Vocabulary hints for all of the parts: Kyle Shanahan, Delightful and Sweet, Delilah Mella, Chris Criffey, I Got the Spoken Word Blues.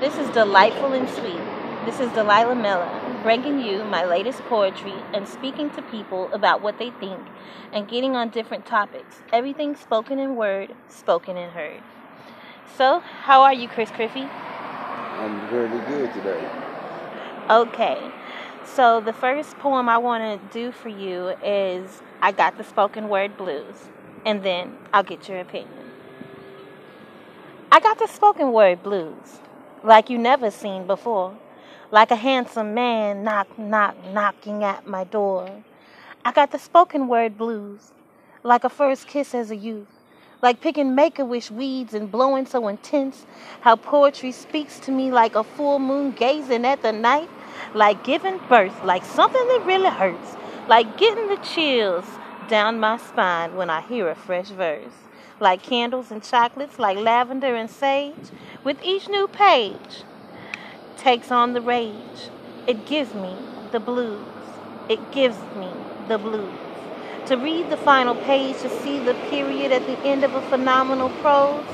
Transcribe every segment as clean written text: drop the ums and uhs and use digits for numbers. This is Delightful and Sweet. This is Delilah Mella, bringing you my latest poetry and speaking to people about what they think and getting on different topics. Everything spoken in word, spoken and heard. So, how are you, Chris Criffey? I'm really good today. Okay. So, the first poem I want to do for you is I Got the Spoken Word Blues, and then I'll get your opinion. I got the spoken word blues, like you never seen before. Like a handsome man knock, knock, knocking at my door. I got the spoken word blues, like a first kiss as a youth. Like picking make-a-wish weeds and blowing so intense. How poetry speaks to me like a full moon gazing at the night. Like giving birth, like something that really hurts. Like getting the chills down my spine when I hear a fresh verse. Like candles and chocolates, like lavender and sage. With each new page takes on the rage. It gives me the blues. It gives me the blues. To read the final page, to see the period at the end of a phenomenal prose,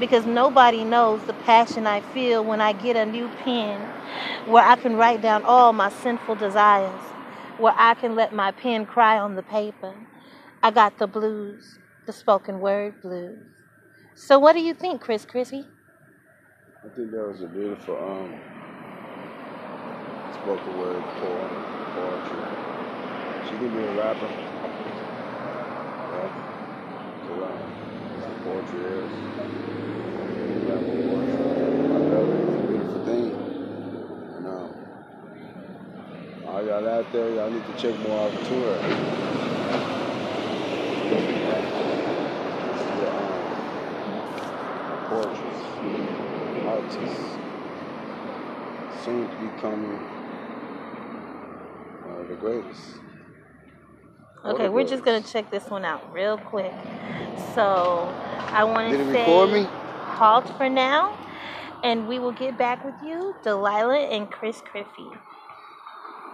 because nobody knows the passion I feel when I get a new pen, where I can write down all my sinful desires, where I can let my pen cry on the paper. I got the blues, the spoken word blues. So what do you think, Chris Criffey? I think that was a beautiful spoken word poetry. She can be a rapper. Yeah. So that's what poetry is. I love it. It's a beautiful thing. And all y'all out there, y'all need to check more out the tour. It's the poetry artists soon to be coming. The greatest. Okay, we're just going to check this one out real quick. So, I want to say halt for now, and we will get back with you, Delilah and Chris Criffey.